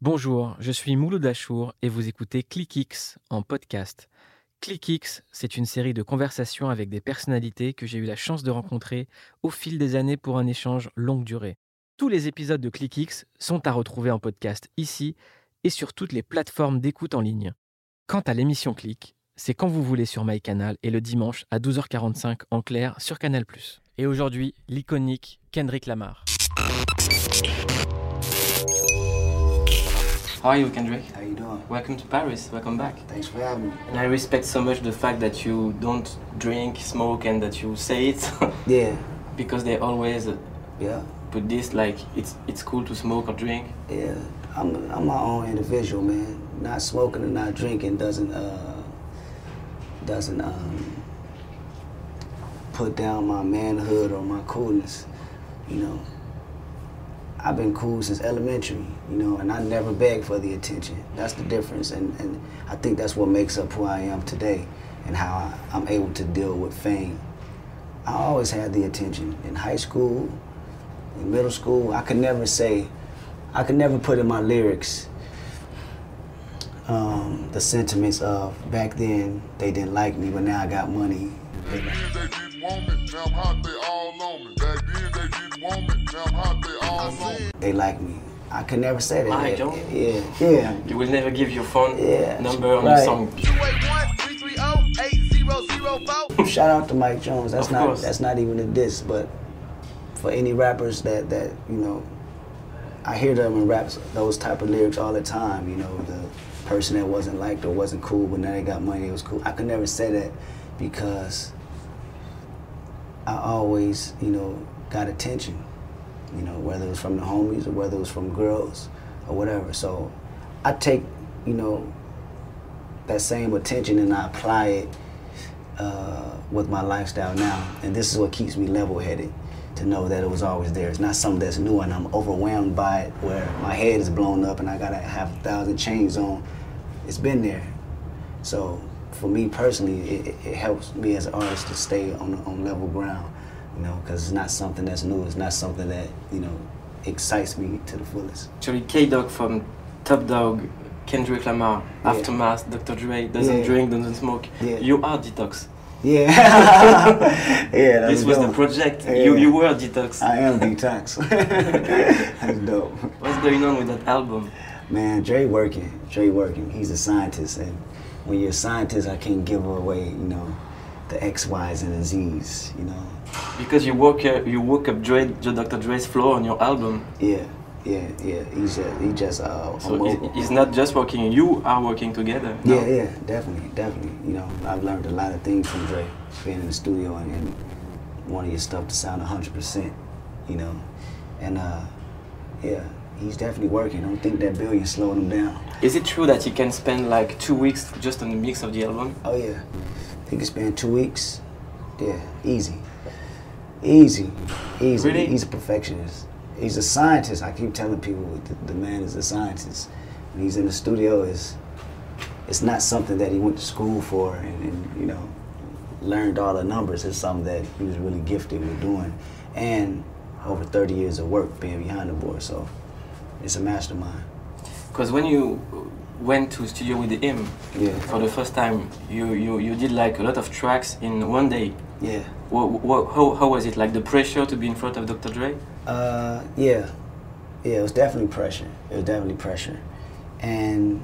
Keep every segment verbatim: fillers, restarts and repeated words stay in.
Bonjour, je suis Mouloud Achour et vous écoutez Clique X en podcast. Clique X, c'est une série de conversations avec des personnalités que j'ai eu la chance de rencontrer au fil des années pour un échange longue durée. Tous les épisodes de Clique X sont à retrouver en podcast ici et sur toutes les plateformes d'écoute en ligne. Quant à l'émission Clique, c'est quand vous voulez sur MyCanal et le dimanche à douze heures quarante-cinq en clair sur Canal plus. Et aujourd'hui, l'iconique Kendrick Lamar. How are you, Kendrick? How you doing? Welcome to Paris. Welcome back. Thanks for having me. And I respect so much the fact that you don't drink, smoke, and that you say it. Yeah. Because they always yeah. put this like it's it's cool to smoke or drink. Yeah, I'm I'm my own individual, man. Not smoking and not drinking doesn't uh doesn't um put down my manhood or my coolness, you know. I've been cool since elementary, you know, and I never begged for the attention. That's the difference, and, and I think that's what makes up who I am today and how I, I'm able to deal with fame. I always had the attention in high school, in middle school. I could never say, I could never put in my lyrics um, the sentiments of back then they didn't like me, but now I got money. Back then they didn't want me, now I'm hot, they all on me. Back then they didn't want me, now I'm hot, they all on me. They like me. I could never say that. I don't? Yeah, yeah. You will never give your phone yeah. number on right. your song. two eight one, three three zero, eight zero zero four. Shout out to Mike Jones. That's of not course. That's not even a diss, but for any rappers that, that, you know, I hear them in raps, those type of lyrics all the time, you know, the person that wasn't liked or wasn't cool, but now they got money, it was cool. I could never say that because I always, you know, got attention, you know, whether it was from the homies or whether it was from girls or whatever. So I take, you know, that same attention and I apply it uh, with my lifestyle now. And this is what keeps me level-headed, to know that it was always there. It's not something that's new and I'm overwhelmed by it where my head is blown up and I gotta have a thousand chains on. It's been there. So for me personally, it, it helps me as an artist to stay on on level ground, you know, because it's not something that's new. It's not something that, you know, excites me to the fullest. Actually, K-Dog from Top Dog, Kendrick Lamar, yeah. Aftermath, Doctor Dre, doesn't yeah. drink, doesn't smoke. Yeah. You are Detox. Yeah. yeah. That's this was dope. The project. Yeah. You you were Detox. I am Detox. That's dope. What's going on with that album? Man, Dre working. Dre working. He's a scientist, and when you're a scientist, I can't give away, you know, the X, Y's, and the Z's, you know. Because you woke up, you woke up Dre, Doctor Dre's floor on your album. Yeah, yeah, yeah. He's just, he just. Uh, so it, it's not just working. You are working together. No? Yeah, yeah, definitely, definitely. You know, I've learned a lot of things from Dre, being in the studio and, and wanting your stuff to sound one hundred percent. You know, and uh, yeah. He's definitely working. I don't think that billion slowed him down. Is it true that he can spend like two weeks just on the mix of the album? Oh yeah, he can spend two weeks. Yeah, easy, easy, easy. Really? He's a perfectionist. He's a scientist. I keep telling people the, the man is a scientist. When he's in the studio, is it's not something that he went to school for and, and you know learned all the numbers. It's something that he was really gifted with doing, and over thirty years of work being behind the board. So. It's a mastermind. Because when you went to studio with him yeah. for the first time, you, you, you did like a lot of tracks in one day. Yeah. What, what, how, how was it? Like the pressure to be in front of Doctor Dre? Uh, yeah. Yeah, it was definitely pressure. It was definitely pressure. And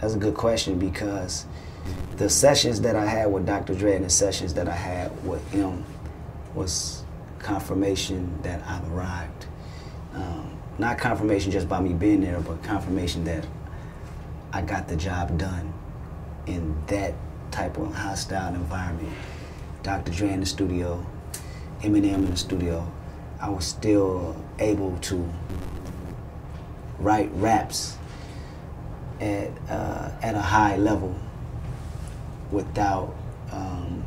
that's a good question because the sessions that I had with Doctor Dre and the sessions that I had with him was confirmation that I've arrived. Um, Not confirmation just by me being there, but confirmation that I got the job done in that type of hostile environment. Doctor Dre in the studio, Eminem in the studio, I was still able to write raps at uh, at a high level without um,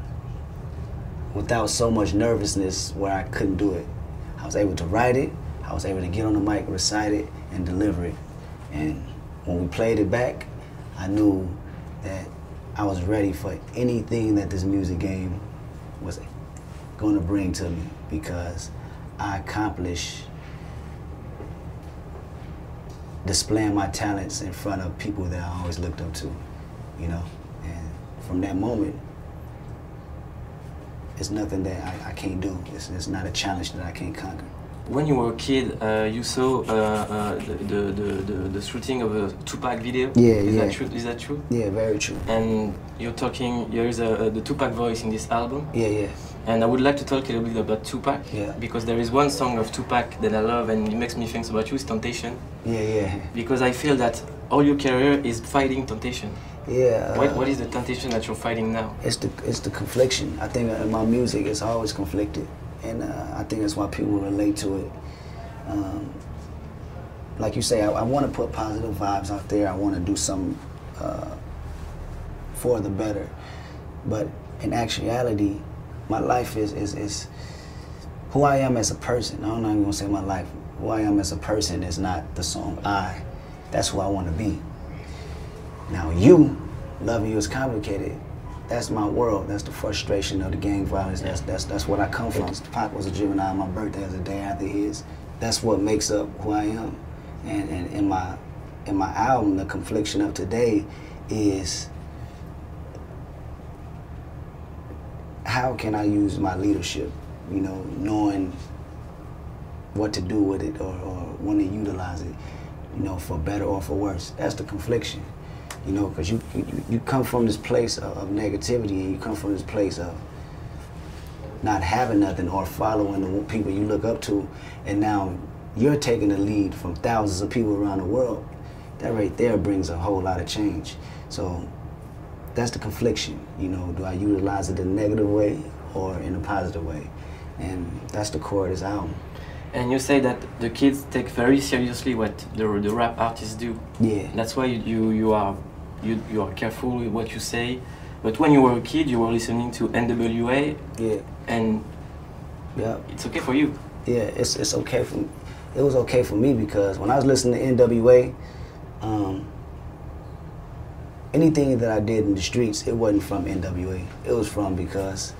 without so much nervousness where I couldn't do it. I was able to write it, I was able to get on the mic, recite it, and deliver it. And when we played it back, I knew that I was ready for anything that this music game was going to bring to me, because I accomplished displaying my talents in front of people that I always looked up to, you know? And from that moment, it's nothing that I, I can't do. It's, it's not a challenge that I can't conquer. When you were a kid, uh, you saw uh, uh, the, the, the, the shooting of a Tupac video? Yeah, is yeah. That true? Is that true? Yeah, very true. And you're talking, there is a, a, the Tupac voice in this album? Yeah, yeah. And I would like to talk a little bit about Tupac, yeah. because there is one song of Tupac that I love and it makes me think about you, is Temptation. Yeah, yeah. Because I feel that all your career is fighting temptation. Yeah. What, uh, what is the temptation that you're fighting now? It's the, it's the confliction. I think in my music it's always conflicted. And uh, I think that's why people relate to it. Um, like you say, I, I want to put positive vibes out there. I want to do something uh, for the better. But in actuality, my life is, is, is who I am as a person. I'm not even going to say my life. Who I am as a person is not the song I. That's who I want to be. Now you, loving you is complicated. That's my world. That's the frustration of the gang violence. That's, that's, that's what I come from. Pac was a juvenile. My birthday is a day after his. That's what makes up who I am. And, and in, my, in my album, the confliction of today is how can I use my leadership, you know, knowing what to do with it, or, or when to utilize it, you know, for better or for worse. That's the confliction. You know, because you, you, you come from this place of, of negativity, and you come from this place of not having nothing or following the people you look up to, and now you're taking the lead from thousands of people around the world. That right there brings a whole lot of change. So that's the confliction. You know, do I utilize it in a negative way or in a positive way? And that's the core of this album. And you say that the kids take very seriously what the, the rap artists do. Yeah. That's why you, you, you are you, you are careful with what you say. But when you were a kid, you were listening to N W A. Yeah. And yeah, it's okay for you. Yeah, it's it's okay for me. It was okay for me because when I was listening to N W A, um, anything that I did in the streets, it wasn't from N W A. It was from because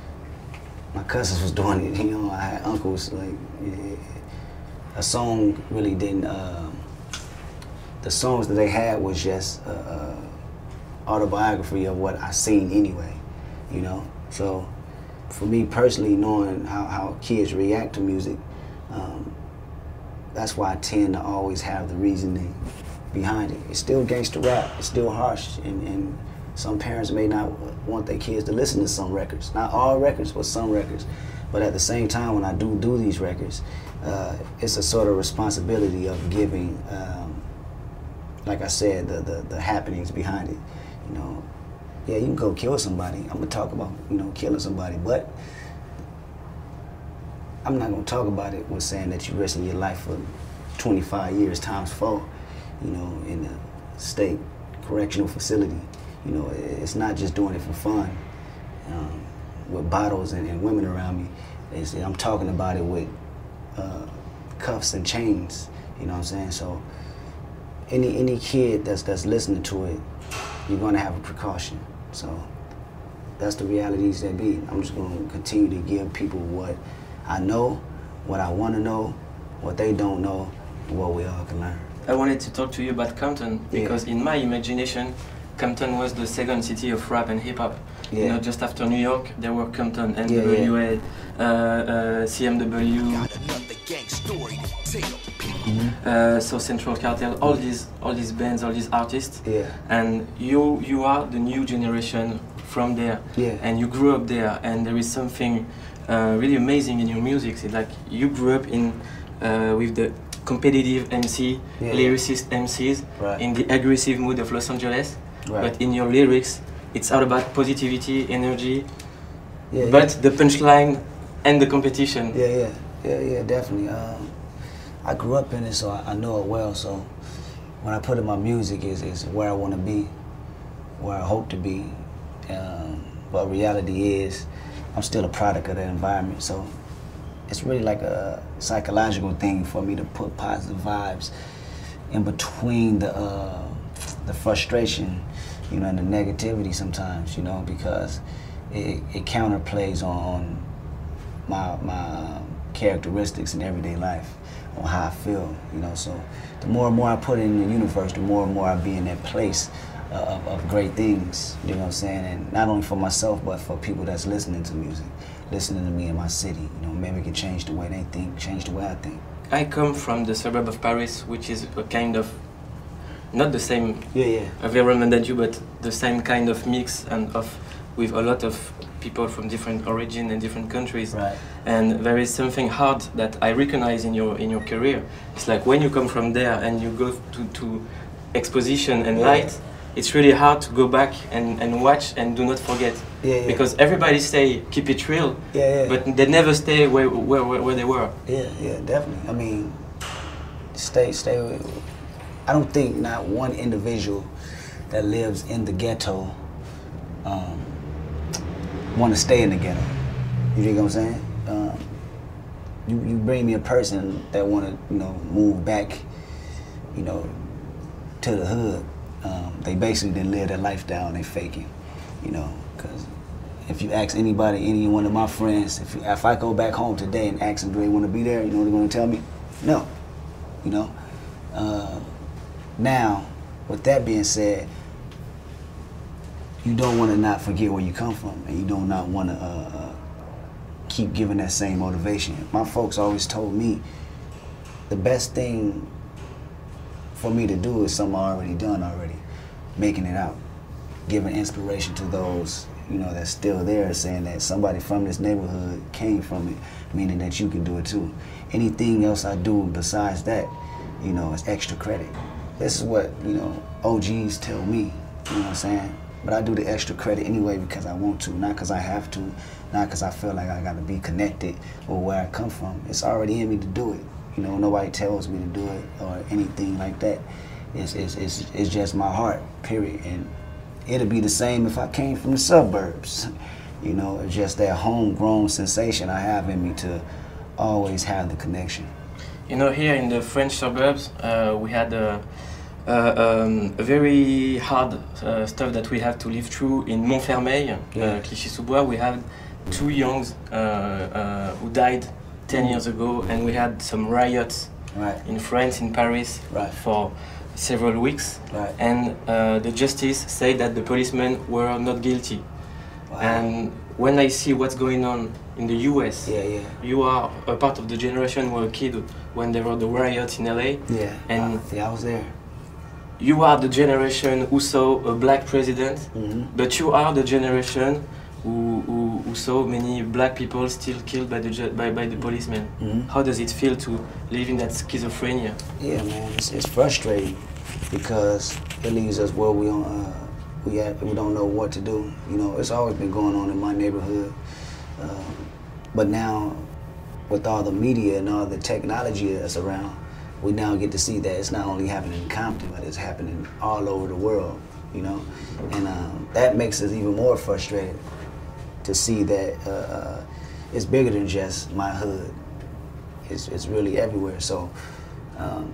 my cousins was doing it. You know, I had uncles like. Yeah. A song really didn't, uh, the songs that they had was just uh, uh, autobiography of what I seen anyway, you know? So for me personally, knowing how, how kids react to music, um, that's why I tend to always have the reasoning behind it. It's still gangster rap, it's still harsh, and, and some parents may not want their kids to listen to some records. Not all records, but some records. But at the same time, when I do do these records, uh, it's a sort of responsibility of giving, um, like I said, the, the, the happenings behind it. You know, yeah, you can go kill somebody. I'm gonna talk about, you know, killing somebody, but I'm not gonna talk about it with saying that you're risking your life for twenty-five years times four, you know, in a state correctional facility. You know, it's not just doing it for fun. Um, with bottles and, and women around me. It's, I'm talking about it with uh, cuffs and chains, you know what I'm saying? So any any kid that's, that's listening to it, you're gonna have a precaution. So that's the realities that be. I'm just gonna continue to give people what I know, what I wanna know, what they don't know, and what we all can learn. I wanted to talk to you about Compton because yeah. in my imagination, Compton was the second city of rap and hip hop. Yeah. You know, just after New York, there were Compton, N W A, yeah, yeah. uh, uh, C M W, mm-hmm. uh, so Central Cartel, all these, all these bands, all these artists. Yeah. And you, you are the new generation from there, yeah. and you grew up there, and there is something uh, really amazing in your music. It's like you grew up in uh, with the competitive M C, yeah. lyricist M Cs, right. in the aggressive mood of Los Angeles, right. but in your lyrics, it's all about positivity, energy, yeah, but yeah. the punchline and the competition. Yeah, yeah, yeah, yeah, definitely. Um, I grew up in it, so I, I know it well. So what I put in my music is, is where I want to be, where I hope to be. Um, but reality is, I'm still a product of that environment. So it's really like a psychological thing for me to put positive vibes in between the uh, the frustration, you know, and the negativity sometimes, you know, because it, it counterplays on my my characteristics in everyday life, on how I feel, you know. So the more and more I put in the universe, the more and more I be in that place of, of great things, you know what I'm saying? And not only for myself, but for people that's listening to music, listening to me in my city, you know, maybe it can change the way they think, change the way I think. I come from the suburb of Paris, which is a kind of, not the same yeah, yeah. environment that you, but the same kind of mix and of with a lot of people from different origin and different countries. Right. And there is something hard that I recognize in your in your career. It's like when you come from there and you go to, to exposition and yeah. light, it's really hard to go back and, and watch and do not forget. Yeah, yeah. Because everybody say, keep it real, yeah, yeah. but they never stay where, where, where they were. Yeah, yeah, definitely. I mean, stay, stay. I don't think not one individual that lives in the ghetto um, want to stay in the ghetto. You dig what I'm saying? Um, you, you bring me a person that want to, you know, move back, you know, to the hood. Um, they basically didn't live their life down, they faking, you know, because if you ask anybody, any one of my friends, if, you, if I go back home today and ask them do they want to be there, you know what they're going to tell me? No, you know. Uh, now, with that being said, you don't want to not forget where you come from, and you do not want to uh, keep giving that same motivation. My folks always told me the best thing for me to do is something I already done already, making it out, giving inspiration to those, you know, that's still there, saying that somebody from this neighborhood came from it, meaning that you can do it too. Anything else I do besides that, you know, is extra credit. This is what, you know, O Gs tell me, you know what I'm saying? But I do the extra credit anyway because I want to, not because I have to, not because I feel like I gotta be connected or where I come from. It's already in me to do it. You know, nobody tells me to do it or anything like that. It's, it's, it's, it's just my heart, period. And it'll be the same if I came from the suburbs. You know, it's just that homegrown sensation I have in me to always have the connection. You know, here in the French suburbs, uh, we had a, a, um, a very hard uh, stuff that we have to live through in Montfermeil, yeah. uh, Clichy-sous-Bois. We had two youngs uh, uh, who died ten years ago, and we had some riots right. in France, in Paris, right. for several weeks. Right. And uh, the justice said that the policemen were not guilty. Wow. And when I see what's going on in the U S, yeah, yeah. you are a part of the generation who were a kid when there were the riots in L A. Yeah, and I was there. You are the generation who saw a black president, mm-hmm. but you are the generation Who, who, who saw many black people still killed by the by, by the policemen. Mm-hmm. How does it feel to live in that schizophrenia? Yeah, man, it's, it's frustrating because it leaves us where we don't, uh, we have, we don't know what to do. You know, it's always been going on in my neighborhood, um, but now with all the media and all the technology that's around, we now get to see that it's not only happening in Compton, but it's happening all over the world. You know, and um, that makes us even more frustrated. To see that uh, it's bigger than just my hood. It's, it's really everywhere. So um,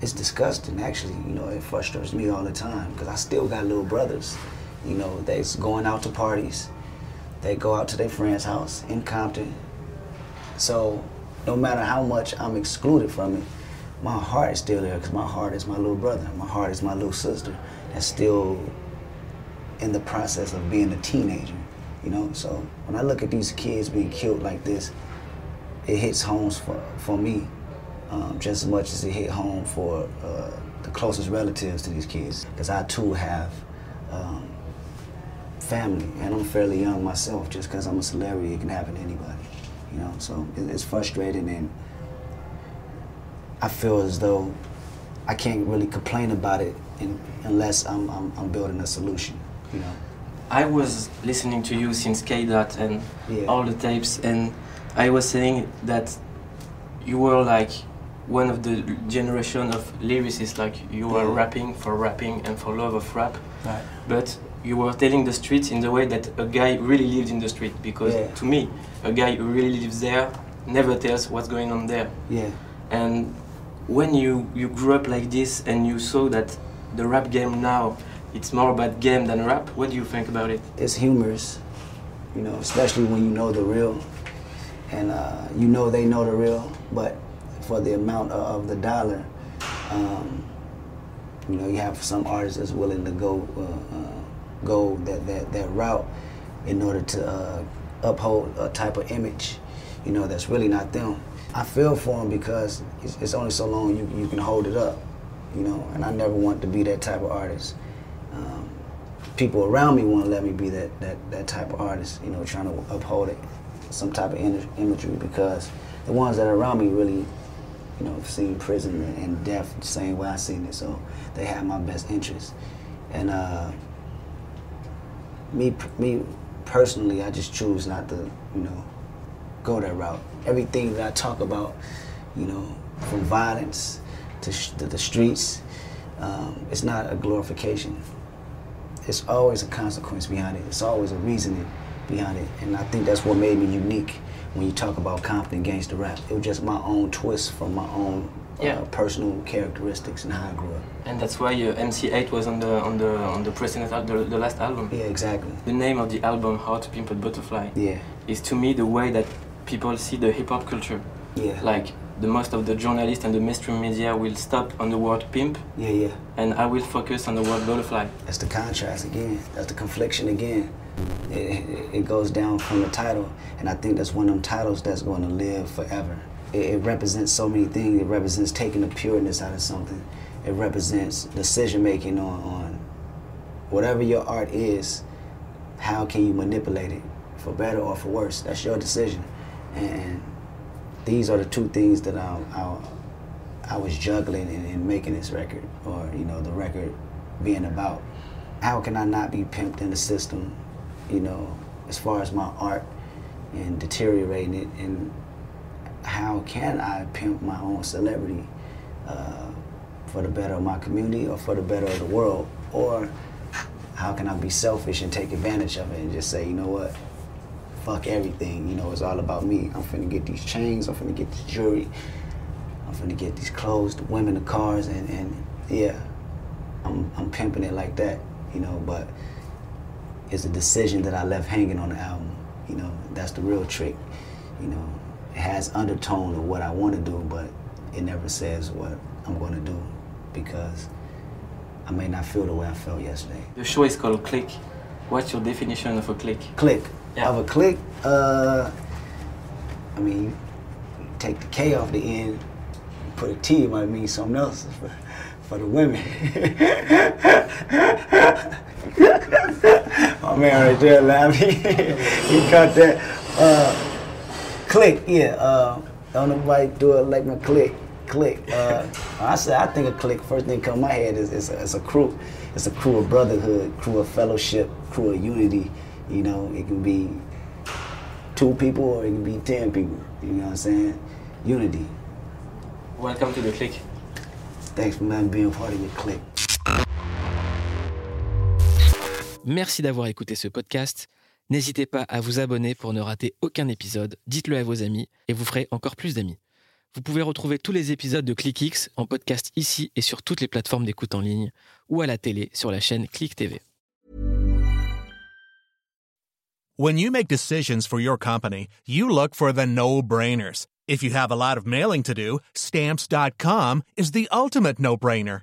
it's disgusting, actually. You know, it frustrates me all the time because I still got little brothers. You know, they're going out to parties. They go out to their friend's house in Compton. So no matter how much I'm excluded from it, my heart is still there because my heart is my little brother. My heart is my little sister that's still in the process of being a teenager. You know, so when I look at these kids being killed like this, it hits home for, for me um, just as much as it hit home for uh, the closest relatives to these kids. Because I too have um, family, and I'm fairly young myself. Just because I'm a celebrity, it can happen to anybody. You know, so it, it's frustrating, and I feel as though I can't really complain about it in, unless I'm, I'm, I'm building a solution, you know. I was listening to you since K-Dot and yeah. all the tapes, and I was saying that you were like one of the generation of lyricists, like you were yeah. rapping for rapping and for love of rap, right. but you were telling the streets in the way that a guy really lived in the street, because yeah. to me, a guy who really lives there never tells what's going on there. Yeah. And when you, you grew up like this and you saw that the rap game now, it's more about game than rap, what do you think about it? It's humorous, you know, especially when you know the real. And uh, you know they know the real, but for the amount of the dollar, um, you know, you have some artists that's willing to go uh, uh, go that, that, that route in order to uh, uphold a type of image, you know, that's really not them. I feel for them because it's, it's only so long you, you can hold it up, you know, and I never want to be that type of artist. Um, people around me won't let me be that, that, that type of artist, you know, trying to uphold it, some type of imagery, because the ones that are around me really, you know, seen prison and death the same way I seen it, so they have my best interest. And uh, me, me personally, I just choose not to, you know, go that route. Everything that I talk about, you know, from violence to, sh to the streets, um, it's not a glorification. It's always a consequence behind it. It's always a reasoning behind it, and I think that's what made me unique when you talk about Compton gangsta rap. It was just my own twist from my own yeah. uh, personal characteristics and how I grew up. And that's why uh, M C eight was on the on the on the precedent of the, the last album. Yeah, exactly. The name of the album, How to Pimp a Butterfly, yeah, is to me the way that people see the hip hop culture. Yeah, like the most of the journalists and the mainstream media will stop on the word pimp. Yeah, yeah. And I will focus on the word butterfly. That's the contrast again. That's the confliction again. It, it goes down from the title, and I think that's one of them titles that's going to live forever. It, it represents so many things. It represents taking the pureness out of something. It represents decision making on, on whatever your art is. How can you manipulate it for better or for worse? That's your decision. And these are the two things that I, I, I was juggling in, in making this record, or you know, the record being about. How can I not be pimped in the system, you know, as far as my art and deteriorating it, and how can I pimp my own celebrity uh, for the better of my community or for the better of the world? Or how can I be selfish and take advantage of it and just say, you know what, fuck everything, you know, it's all about me. I'm finna get these chains, I'm finna get this jewelry, I'm finna get these clothes, the women, the cars, and, and yeah, I'm, I'm pimping it like that, you know, but it's a decision that I left hanging on the album, you know. That's the real trick, you know. It has undertone of what I want to do, but it never says what I'm going to do, because I may not feel the way I felt yesterday. The show is called Clique. What's your definition of a clique? Clique. Yeah. Of a clique? Uh, I mean, you take the K off the end, put a T, it might mean something else for, for the women. My man right there laughing. He caught that. Uh, clique, yeah. Uh, don't nobody do it like my clique. Clique. Uh, I said, I think a clique, first thing come to my head is, is a, it's a crew. It's a crew of brotherhood, crew of fellowship, crew of unity. You know, it can be two people or it can be ten people. You know what I'm saying? Unity. Welcome to the clique. Thanks for not being part of your clique. Merci d'avoir écouté ce podcast. N'hésitez pas à vous abonner pour ne rater aucun épisode. Dites-le à vos amis et vous ferez encore plus d'amis. Vous pouvez retrouver tous les épisodes de Clique X en podcast ici et sur toutes les plateformes d'écoute en ligne ou à la télé sur la chaîne Clique T V. When you make decisions for your company, you look for the no-brainers. If you have a lot of mailing to do, stamps dot com is the ultimate no-brainer.